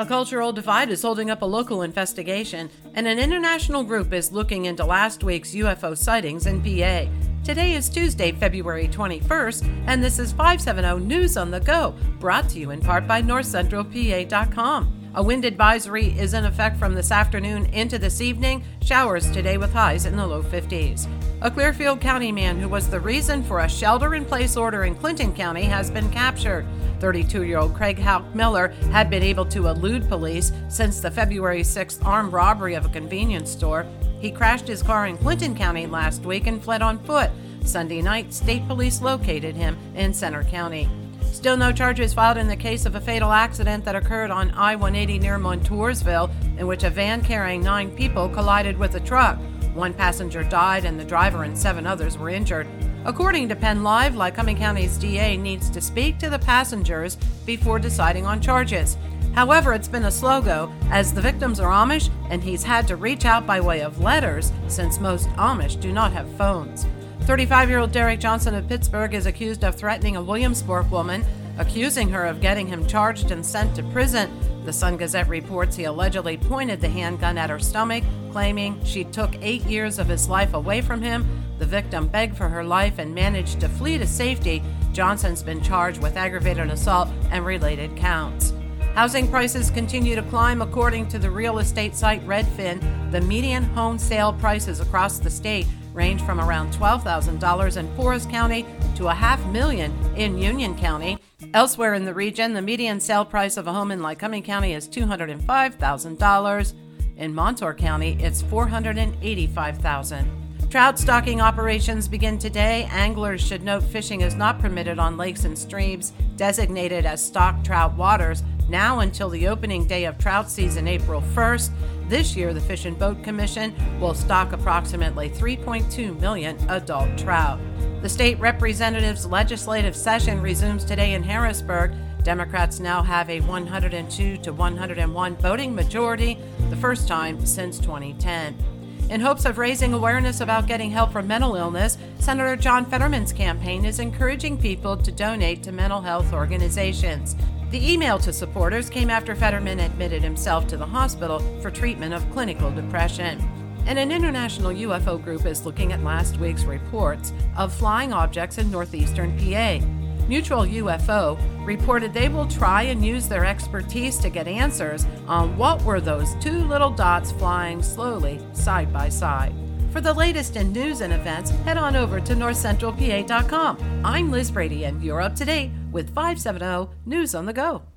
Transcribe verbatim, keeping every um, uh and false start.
A cultural divide is holding up a local investigation, and an international group is looking into last week's U F O sightings in P A. Today is Tuesday, February twenty-first, and this is five seventy News on the Go, brought to you in part by North Central P A dot com. A wind advisory is in effect from this afternoon into this evening. Showers today with highs in the low fifties. A Clearfield County man who was the reason for a shelter-in-place order in Clinton County has been captured. thirty-two-year-old Craig Hauck-Miller had been able to elude police since the February sixth armed robbery of a convenience store. He crashed his car in Clinton County last week and fled on foot. Sunday night, state police located him in Center County. Still no charges filed in the case of a fatal accident that occurred on I one eighty near Montoursville, in which a van carrying nine people collided with a truck. One passenger died and the driver and seven others were injured. According to PennLive, Lycoming County's D A needs to speak to the passengers before deciding on charges. However, it's been a slow go, as the victims are Amish and he's had to reach out by way of letters since most Amish do not have phones. thirty-five-year-old Derek Johnson of Pittsburgh is accused of threatening a Williamsburg woman, accusing her of getting him charged and sent to prison. The Sun-Gazette reports he allegedly pointed the handgun at her stomach, claiming she took eight years of his life away from him. The victim begged for her life and managed to flee to safety. Johnson's been charged with aggravated assault and related counts. Housing prices continue to climb according to the real estate site Redfin. The median home sale prices across the state range from around twelve thousand dollars in Forest County to a half million in Union County. Elsewhere in the region, the median sale price of a home in Lycoming County is two hundred five thousand dollars. In Montour County, it's four hundred eighty-five thousand dollars. Trout stocking operations begin today. Anglers should note fishing is not permitted on lakes and streams designated as stocked trout waters now until the opening day of trout season, April first. This year, the Fish and Boat Commission will stock approximately three point two million adult trout. The state representative's legislative session resumes today in Harrisburg. Democrats now have a one hundred two to one hundred one voting majority, the first time since twenty ten. In hopes of raising awareness about getting help for mental illness, Senator John Fetterman's campaign is encouraging people to donate to mental health organizations. The email to supporters came after Fetterman admitted himself to the hospital for treatment of clinical depression. And an international U F O group is looking at last week's reports of flying objects in northeastern P A. Mutual U F O reported they will try and use their expertise to get answers on what were those two little dots flying slowly side by side. For the latest in news and events, head on over to North Central P A dot com. I'm Liz Brady, and you're up to date with five seventy News on the Go.